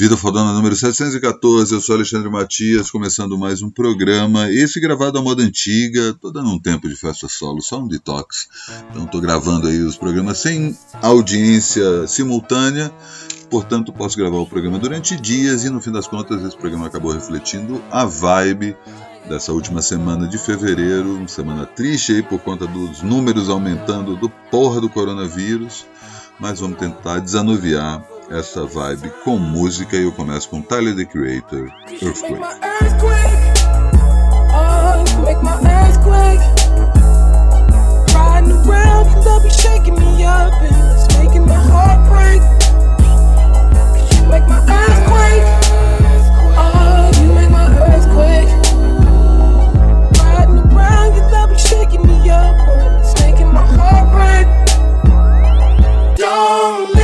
Vida Fodona número 714, eu sou Alexandre Matias, começando mais um programa, esse gravado à moda antiga, tô dando um tempo de festa solo, só um detox, então tô gravando aí os programas sem audiência simultânea, portanto posso gravar o programa durante dias e no fim das contas esse programa acabou refletindo a vibe dessa última semana de fevereiro, uma semana triste aí por conta dos números aumentando do porra do coronavírus, mas vamos tentar desanuviar essa vibe com música e eu começo com Tyler The Creator, Earfquake. Make my earthquake, riding around cause I'll be shaking me up and it's making my heart break. Cause you make my earthquake, oh you make my earthquake, riding around cause I'll be shaking me up and it's making my heart break. Don't leave.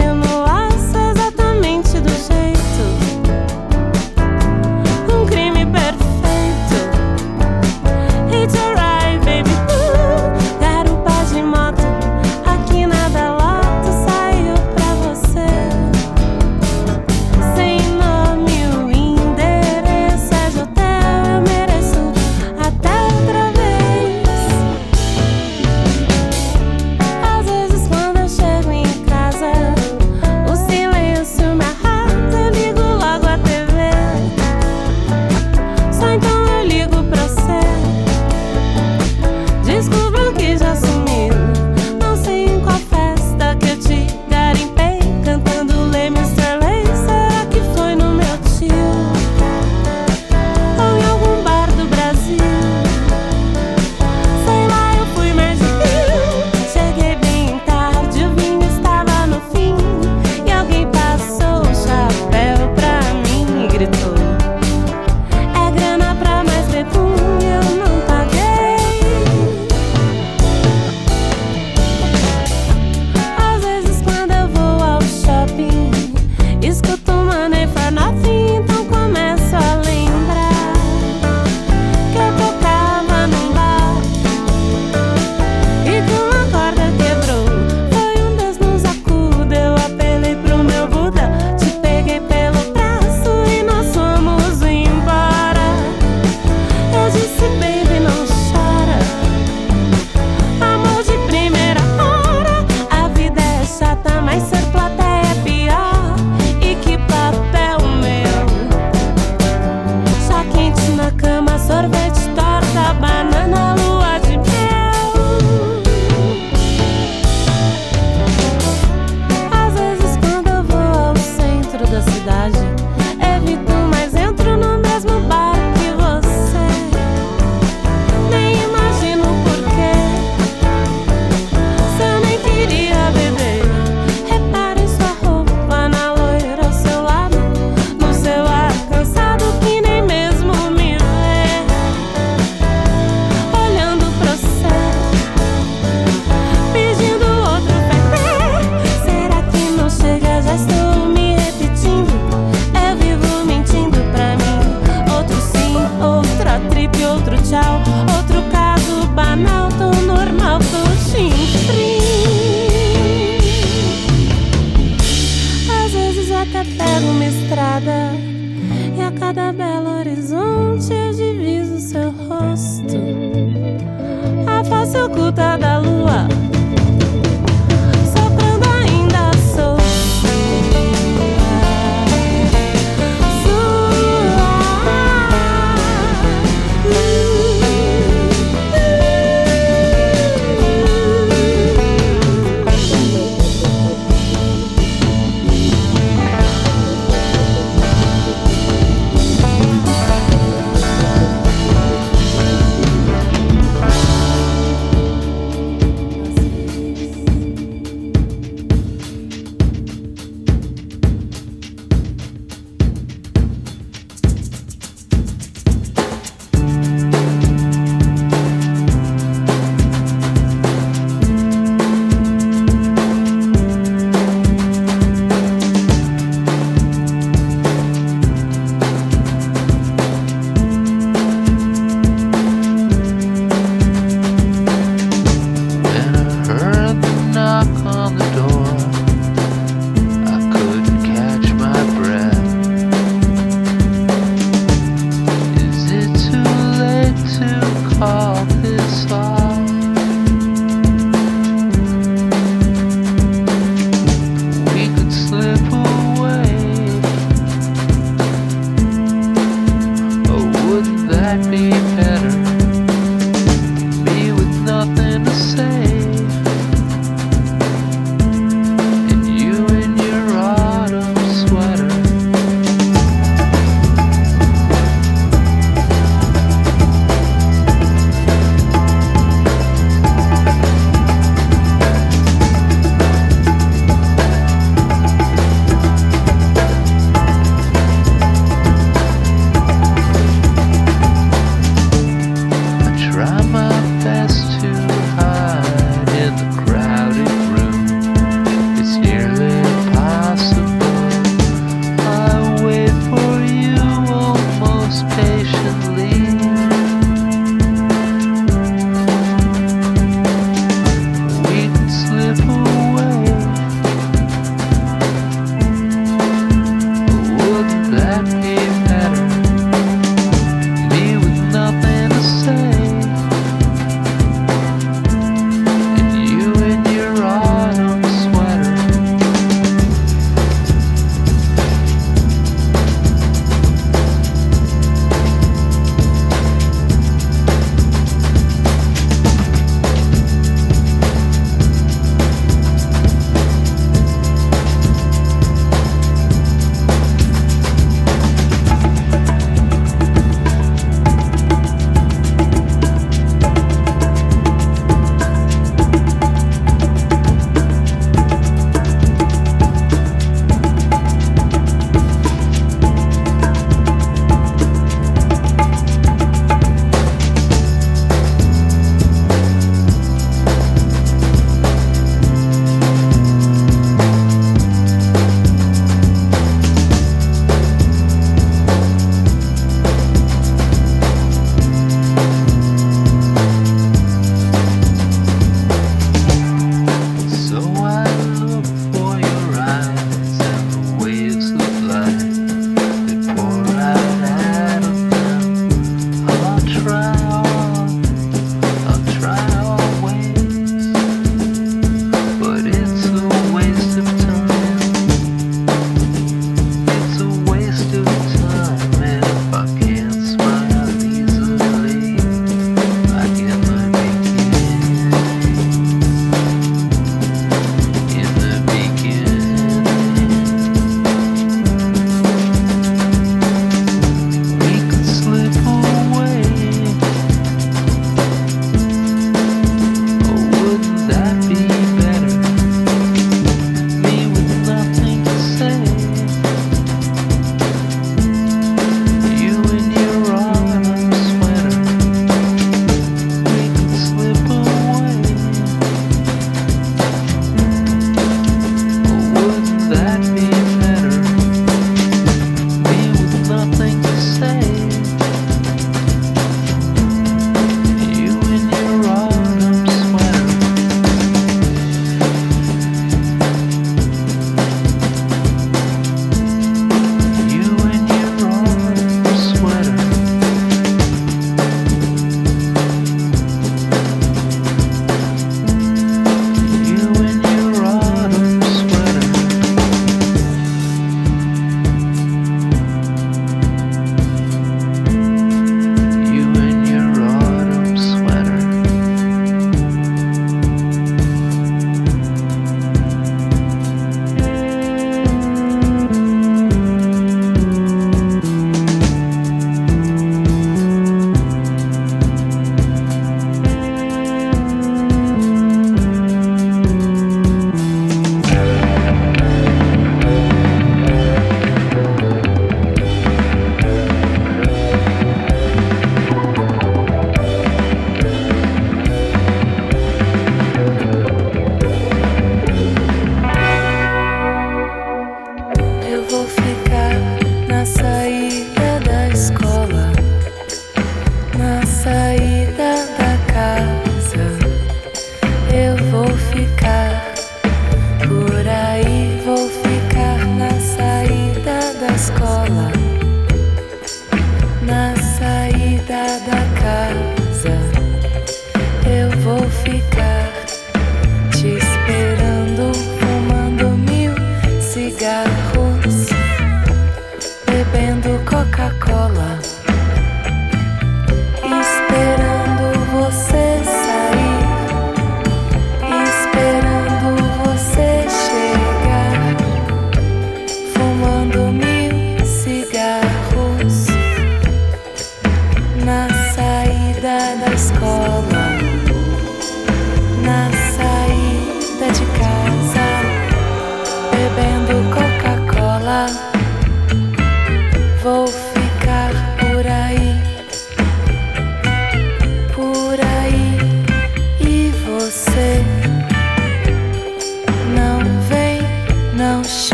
Caio no ar, exatamente do jeito uma estrada e a cada belo horizonte eu diviso seu rosto, a face oculta da lua.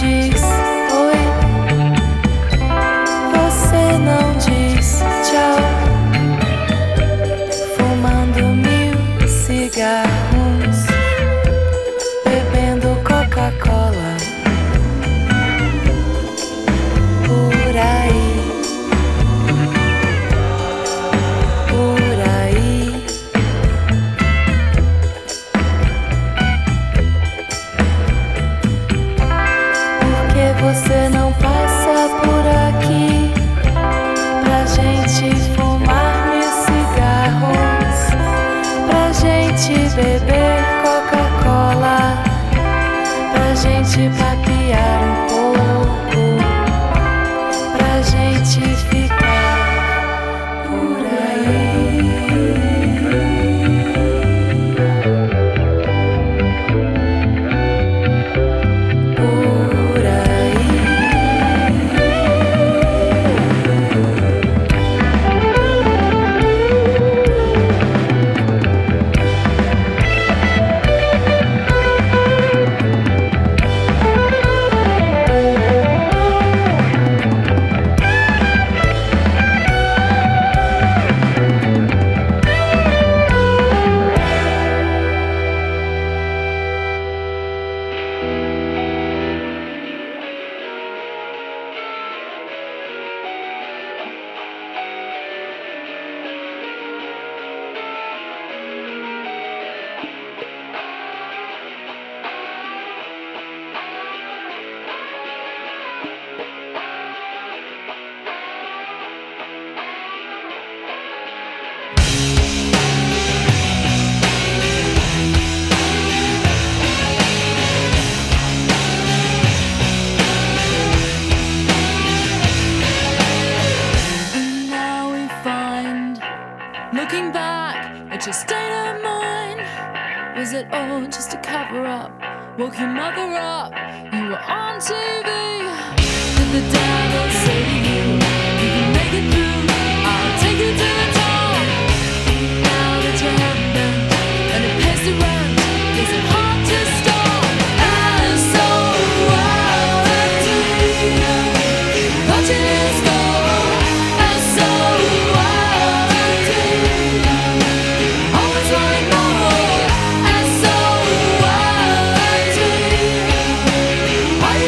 diz oi, você não diz tchau, fumando 1000 cigarros, bebendo Coca-Cola. Você não passa por aqui pra gente fumar 1000 cigarros, pra gente beber Coca-Cola, pra gente papear um pouco, pra gente ficar por aí.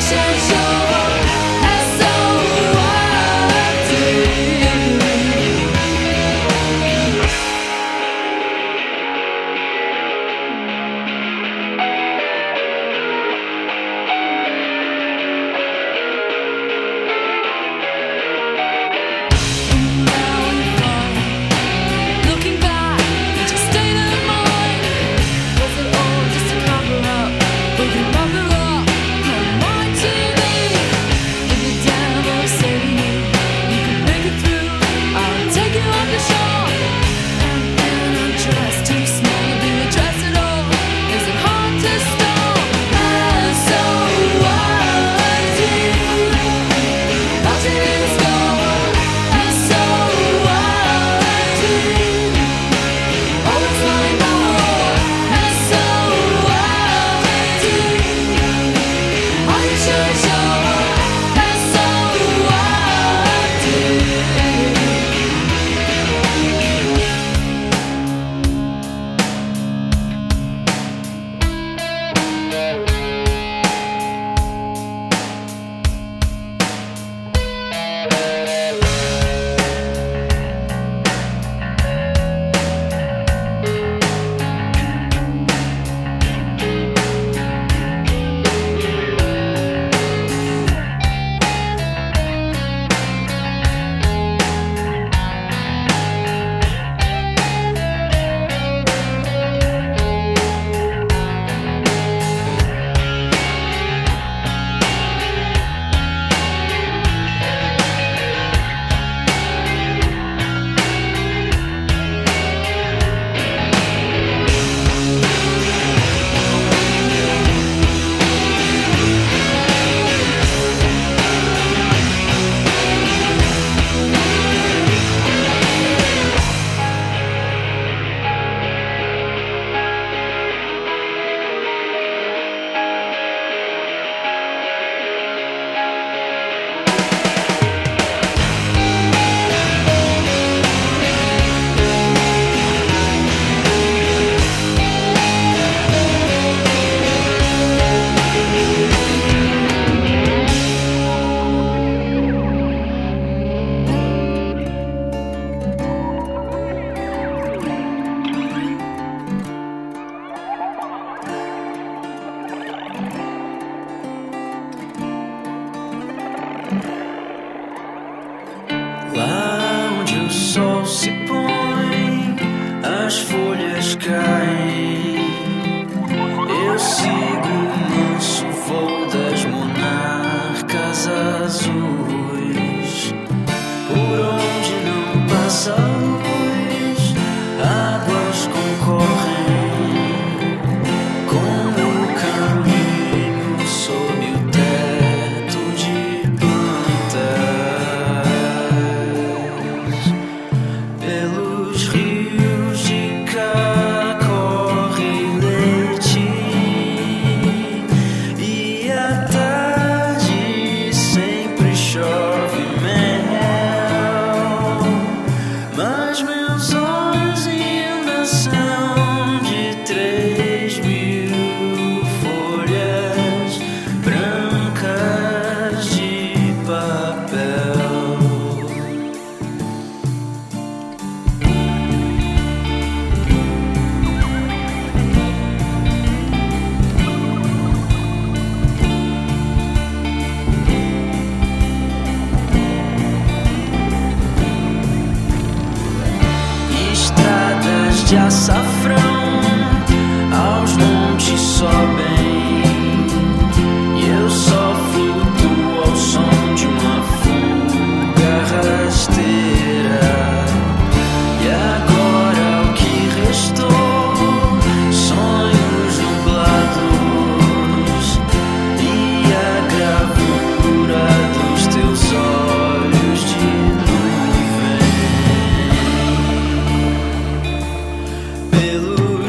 Show, show, show, show, show, De açafrão aos montes sobem, e eu só flutuo ao som de uma fuga rasteira. E agora o que restou? Sonhos nublados e a gravura dos teus olhos de nuvem. Pelo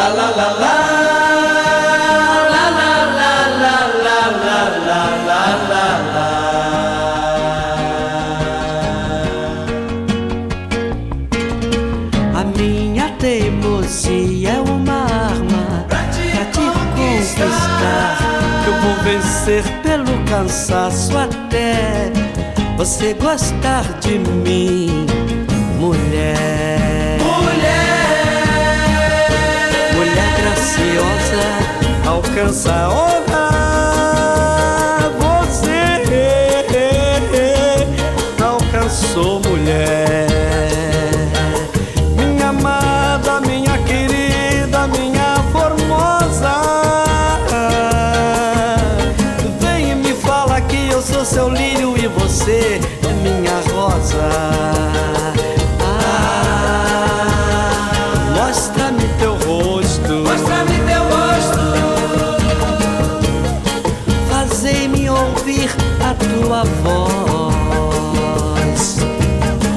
La la la la, la la la la la la la la la la. A minha teimosia é uma arma pra te conquistar. Eu vou vencer pelo cansaço até você gostar de mim, mulher. Mulher, mulher graciosa, alcança a hora. Você alcançou, mulher. Minha amada, minha querida, minha formosa. Vem e me fala que eu sou seu lírio e você é minha rosa. Mostra-me teu rosto, fazei-me ouvir a tua voz.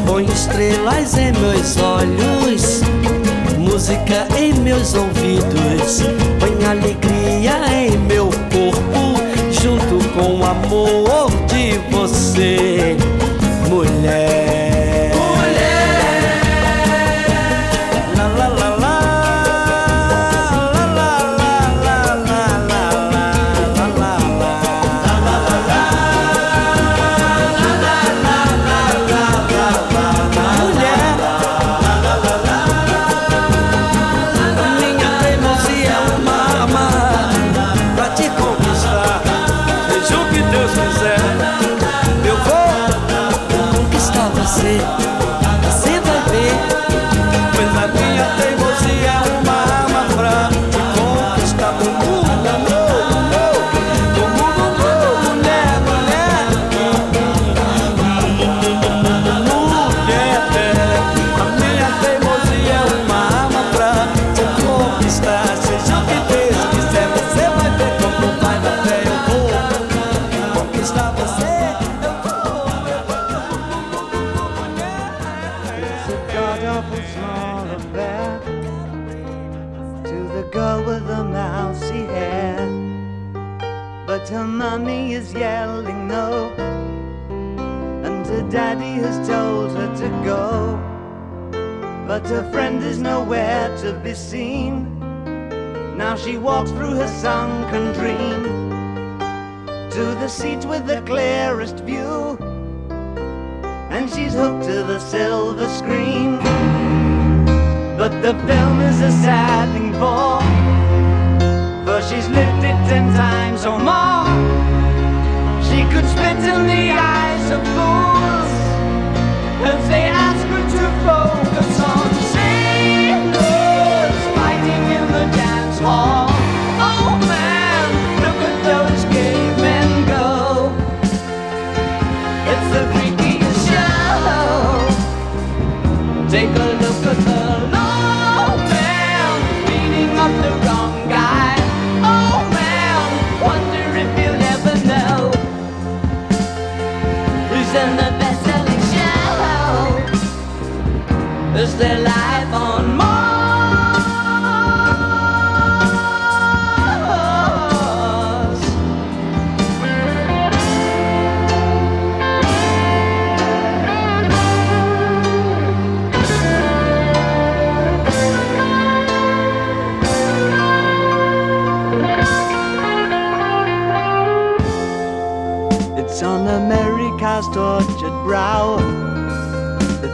Põe estrelas em meus olhos, música em meus ouvidos. Põe alegria em meu corpo, junto com o amor de você, mulher. Você vai ver, pois a minha teimosia é uma arma pra te conquistar do mundo, mulher, mulher, mulher. A minha teimosia é uma arma pra te conquistar, seja o que Deus quiser. Você vai ver como vai dar fé, eu vou conquistar você. Her mommy is yelling no, and her daddy has told her to go, but her friend is nowhere to be seen. Now she walks through her sunken dream to the seat with the clearest view, and she's hooked to the silver screen. But the film is a saddening bore, but she's lived it 10 times or more. She could spit in the eyes of fools if they ask her to focus on. Sailors fighting in the dance hall. Oh man, look at those cavemen go. It's the freakiest show. Take a look at her. Oh man, beating up the wrong guy. And the best-selling show is their life on Mars. It's on America. Tortured brow that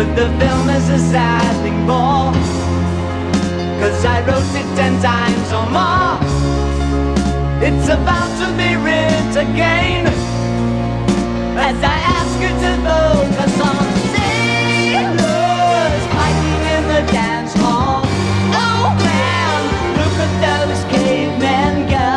But the film is a sad thing more, 'cause I wrote it 10 times or more. It's about to be writ again, as I ask you to focus on sailors fighting in the dance hall. Oh man, look at those cavemen go.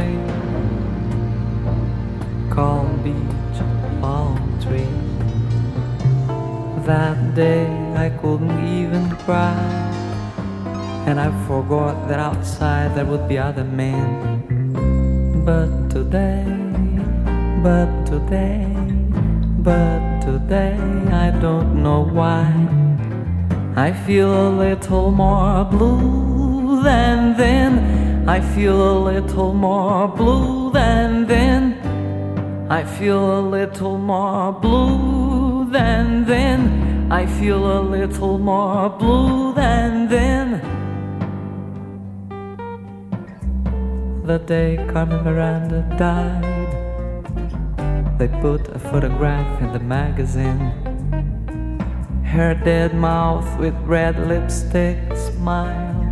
rain, calm beach, palm trees. That day I couldn't even cry, and I forgot that outside there would be other men. But today, I don't know why, I feel a little more blue than then. I feel a little more blue than then. I feel a little more blue than then. I feel a little more blue than then. The day Carmen Miranda died, they put a photograph in the magazine. Her dead mouth with red lipstick smiled,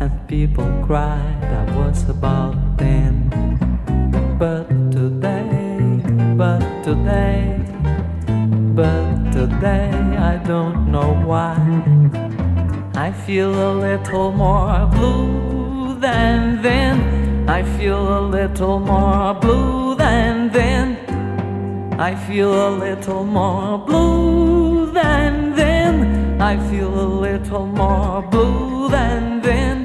and people cried. I was about 10. But today, I don't know why, I feel a little more blue than then. I feel a little more blue than then. I feel a little more blue than then. I feel a little more blue than then.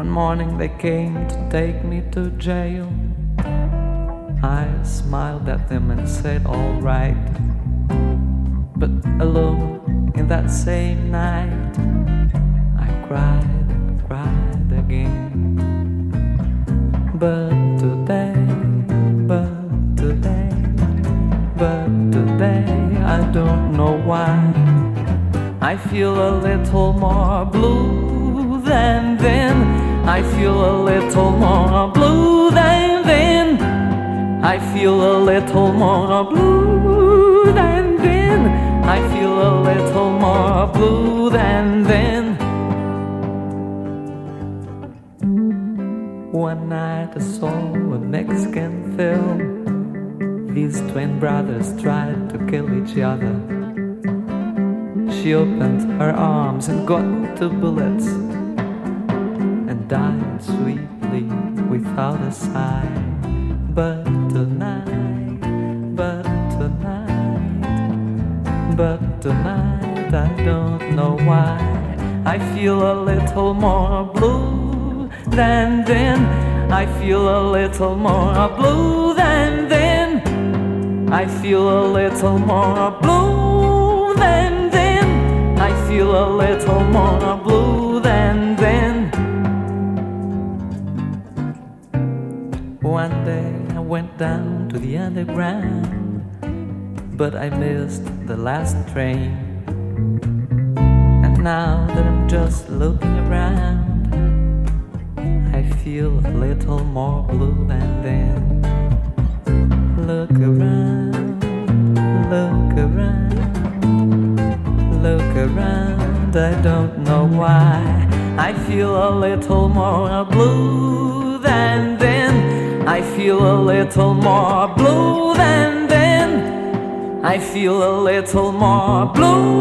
One morning they came to take me to jail. I smiled at them and said, all right. But alone in that same night, I cried and cried again. But today, I don't know why, I feel a little more blue than then. I feel a little more blue than then. I feel a little more blue than then. I feel a little more blue than then. One night I saw a Mexican film. These twin brothers tried to kill each other. She opened her arms and got 2 bullets, and died sweetly without a sigh. But tonight, I don't know why, I feel a little more blue than then. I feel a little more blue than then. I feel a little more blue than then. I feel a little more blue than then. One day I went down to the underground, but I missed the last train. And now that I'm just looking around, I feel a little more blue than then. Look around, I don't know why, I feel a little more blue than then. I feel a little more blue than then. I feel a little more blue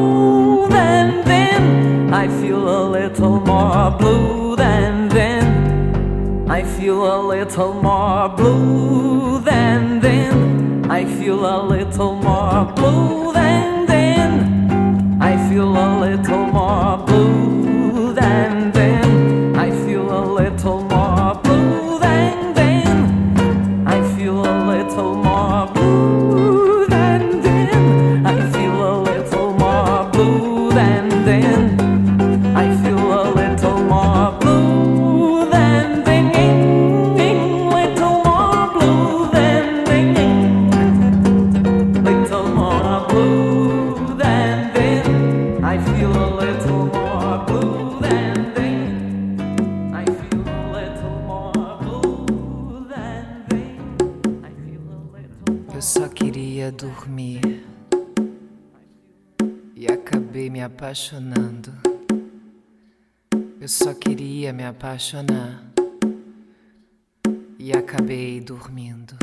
than then. I feel a little more blue than then. I feel a little more blue than then. I feel a little more blue than then. I feel a little more blue than then. I feel a little more blue than then. I feel a little more blue than then. I feel a little more blue than then. Eu só queria dormir e acabei me apaixonando. Eu só queria me apaixonar e acabei dormindo.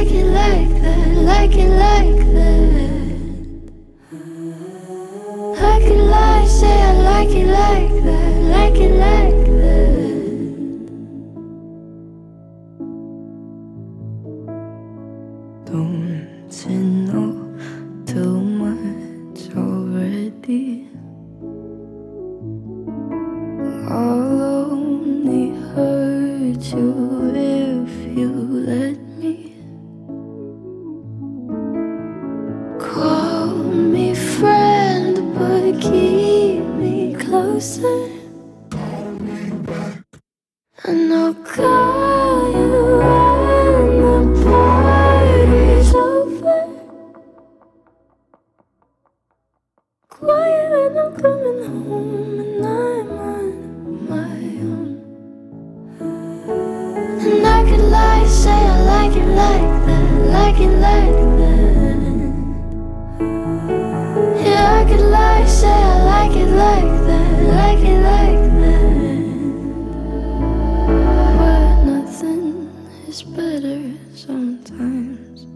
I Don't say no too much already. I'll only hurt you if you let me. Call me friend, but keep me closer. And I'll call you when the party's over. Quiet when I'm coming home, and I'm on my own. And I could lie, say I like it like that, like it like that. Yeah, I could lie, say I like it like that, like it like that. It's better sometimes.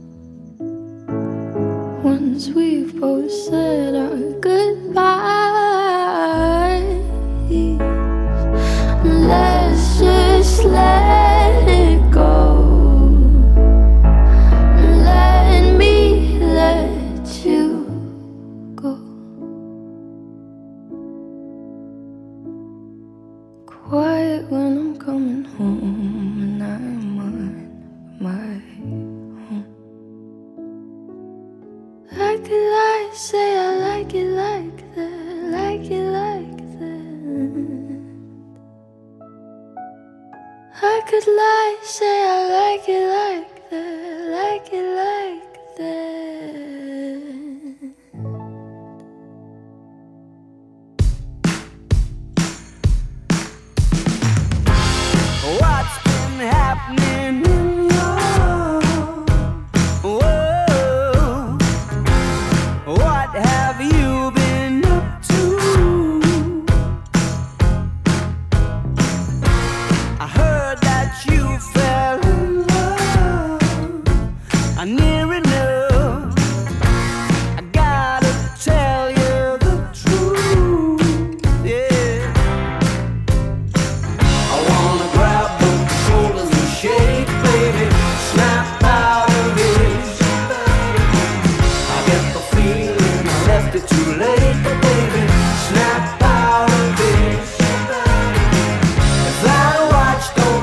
Once we've both said our goodbyes, let's just let it go. Let me let you go. Quiet when I'm coming home, and I'm my home. I could lie, say I like it like that, like it like that. I could lie, say I like it like that, like it like that. What's been happening?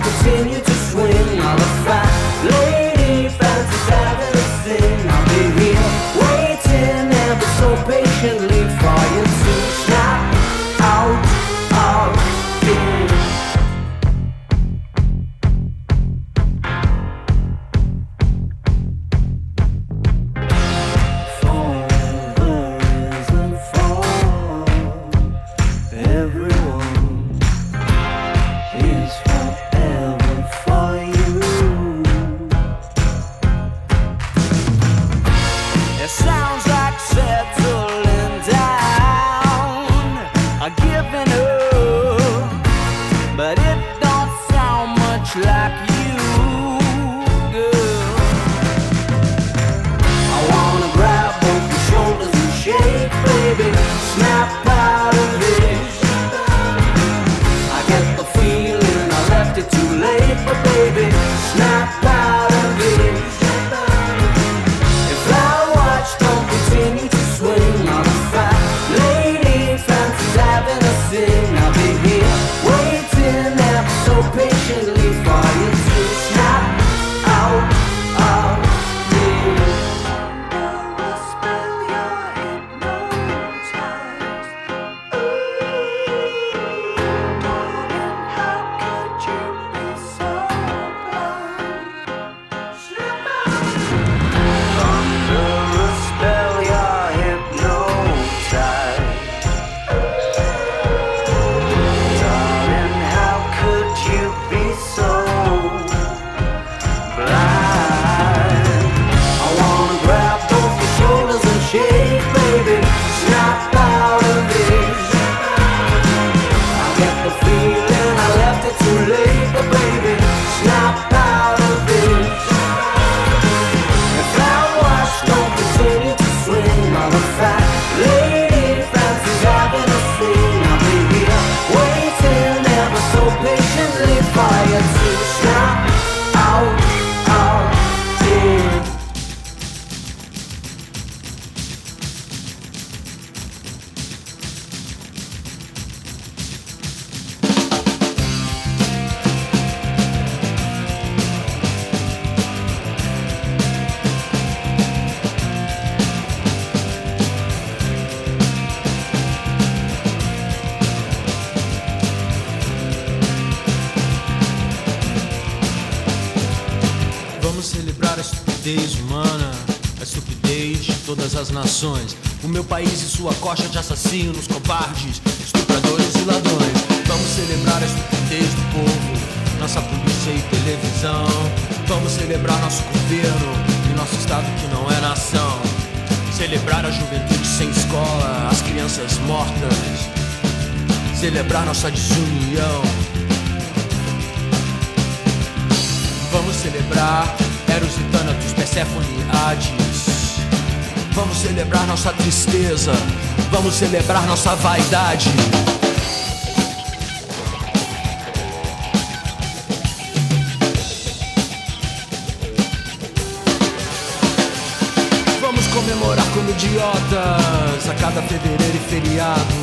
Continue to swing, all the fat lady fancies everything. a estupidez de todas as nações. O meu país e sua coxa de assassinos, cobardes, estupradores e ladrões. Vamos celebrar a estupidez do povo, nossa polícia e televisão. Vamos celebrar nosso governo e nosso estado que não é nação. Celebrar a juventude sem escola, as crianças mortas. Celebrar nossa desunião. Vamos celebrar Eros e Thanatos, Perséfone e Hades. Vamos celebrar nossa tristeza. Vamos celebrar nossa vaidade. Vamos comemorar como idiotas a cada fevereiro e feriado.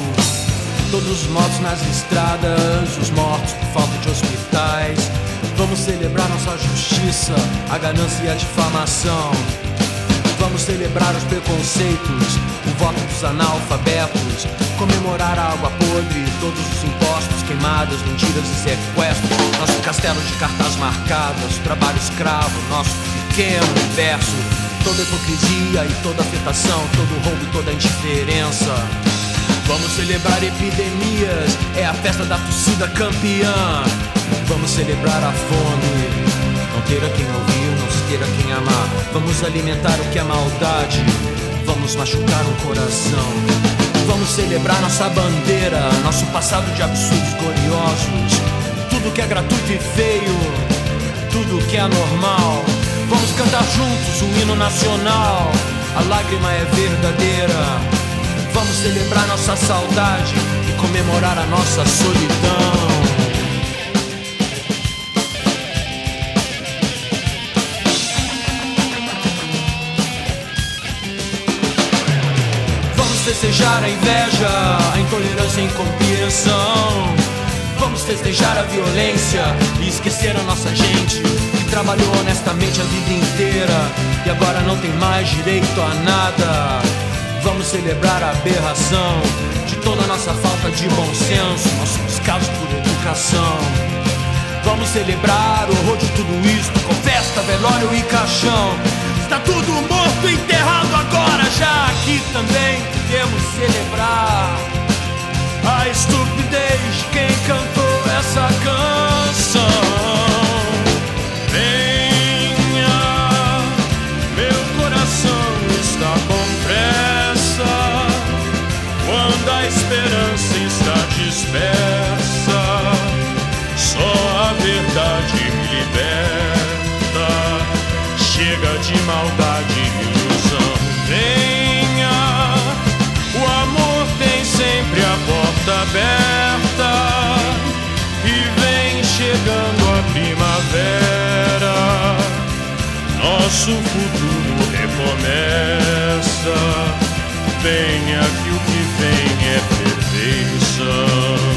Todos os mortos nas estradas, os mortos por falta de hospitais. Vamos celebrar nossa justiça, a ganância e a difamação. Vamos celebrar os preconceitos, o voto dos analfabetos. Comemorar a água podre, todos os impostos, queimadas, mentiras e sequestros. Nosso castelo de cartas marcadas, trabalho escravo, nosso pequeno universo. Toda hipocrisia e toda afetação, todo roubo e toda indiferença. Vamos celebrar epidemias, é a festa da torcida campeã. Vamos celebrar a fome, não ter a quem ouvir, não se ter a quem amar. Vamos alimentar o que é maldade, vamos machucar o coração. Vamos celebrar nossa bandeira, nosso passado de absurdos gloriosos. Tudo que é gratuito e feio, tudo que é anormal. Vamos cantar juntos o hino nacional, a lágrima é verdadeira. Vamos celebrar nossa saudade e comemorar a nossa solidão. Vamos festejar a inveja, a intolerância e a incompreensão. Vamos festejar a violência e esquecer a nossa gente que trabalhou honestamente a vida inteira e agora não tem mais direito a nada. Vamos celebrar a aberração de toda a nossa falta de bom senso, nosso descaso por educação. Vamos celebrar o horror de tudo isto, com festa, velório e caixão. Está tudo morto, enterrado agora, já aqui também podemos celebrar a estupidez de quem cantou essa canção. Venha, meu coração está com pressa. Quando a esperança está dispersa, só a verdade me liberta. Chega de maldade e ilusão. Venha, o amor tem sempre a porta aberta. E vem chegando a primavera, nosso futuro recomeça. Venha que o que vem é perfeição.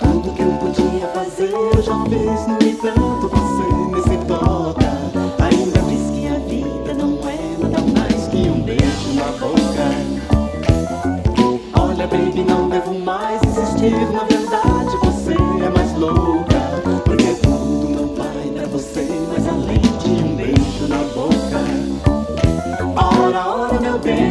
Tudo que eu podia fazer eu já fiz, no entanto você nem se toca. Ainda diz que a vida não é nada mais que um beijo na boca. Olha baby, não devo mais insistir, na verdade você é mais louca. Porque tudo não vai pra você mais além de um beijo na boca. Ora, ora meu bem,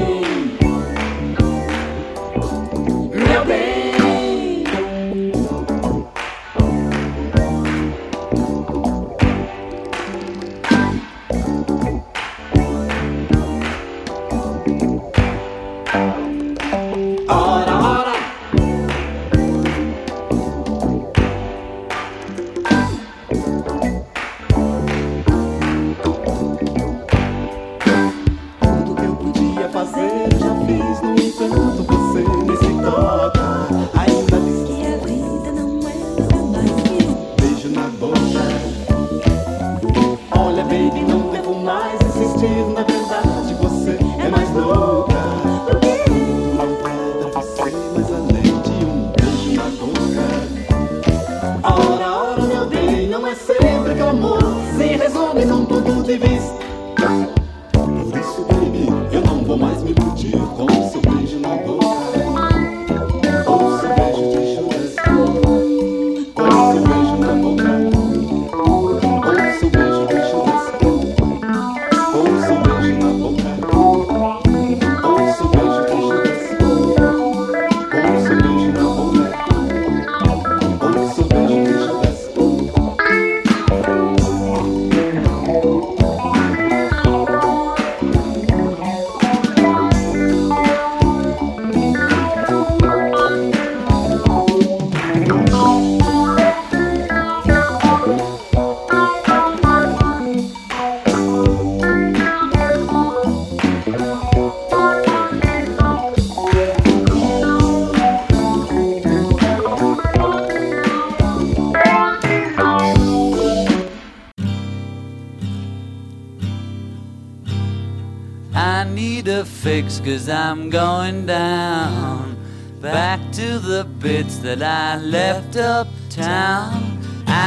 a fix, 'cause I'm going down back to the bits that I left uptown.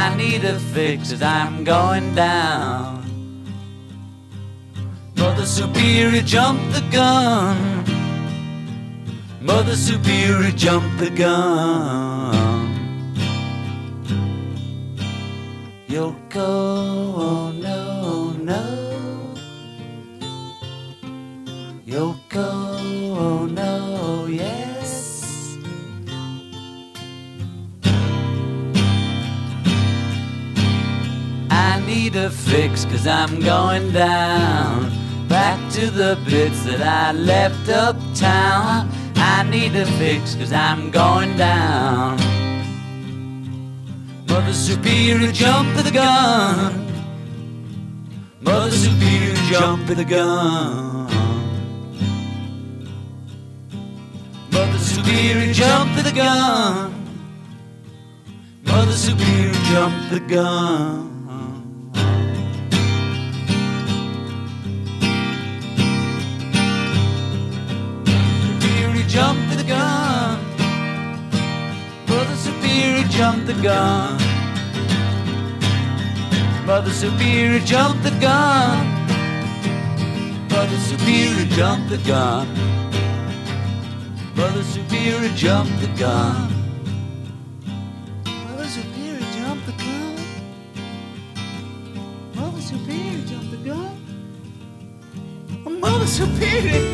I need a fix, 'cause I'm going down. Mother Superior jumped the gun. Mother Superior jumped the gun. Yoko, oh no, no. Yoko, oh no, yes. I need a fix, 'cause I'm going down back to the bits that I left uptown. I need a fix, 'cause I'm going down. Mother Superior jumped the gun. Mother Superior jumped the gun. Mother Superior jumped the gun. Mother Superior jumped the gun. Jumped the gun. Mother Superior jumped the gun. Mother Superior jumped the gun. Mother Superior jumped the gun. Mother Superior jumped the gun. Mother Superior jumped the gun. Mother Superior jumped the gun. Mother Superior.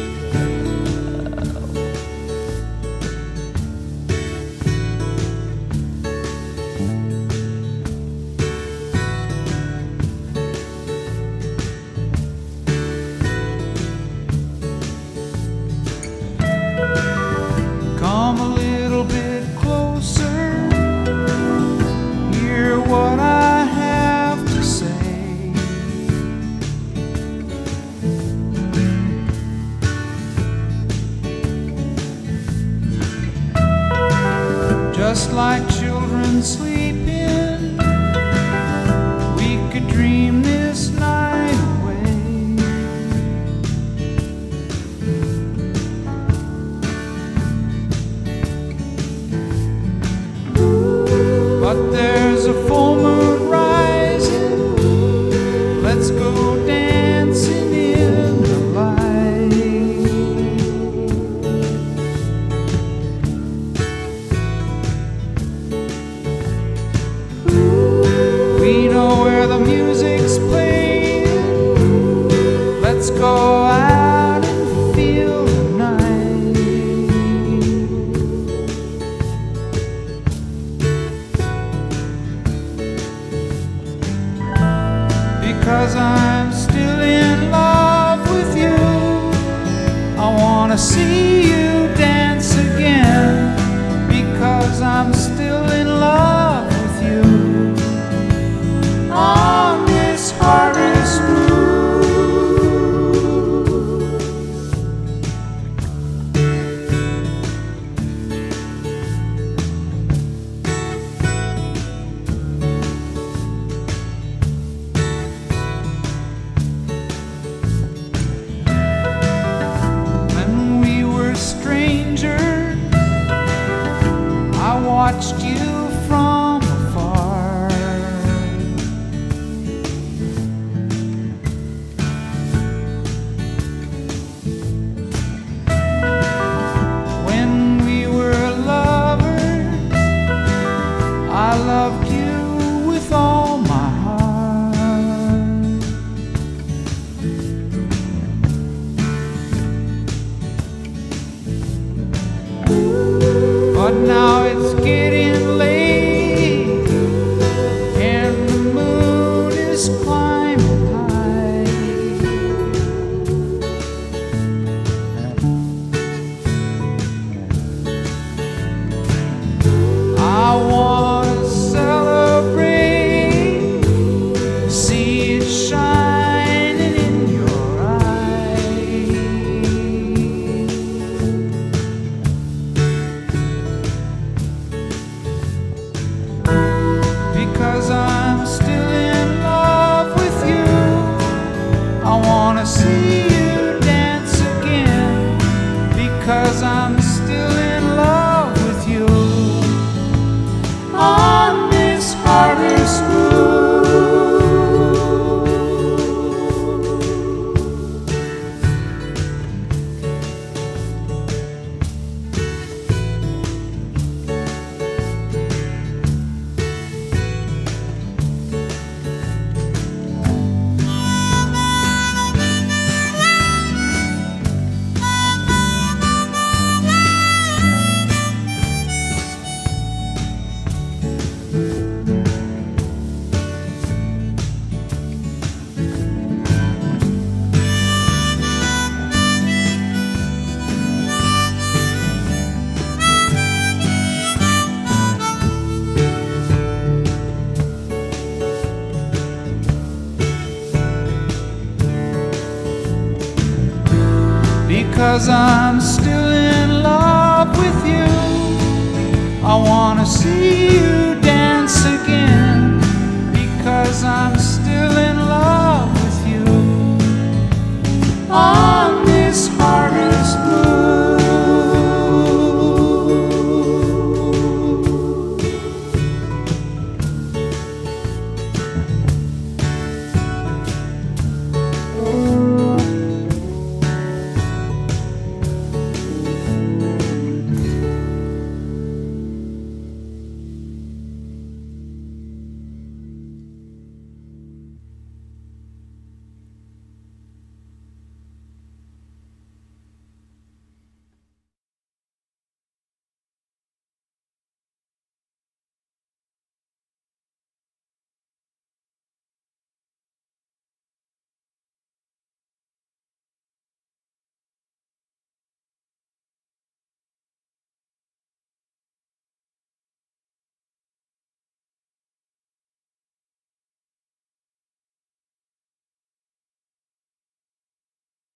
'cause I'm still in love with you. I wanna see you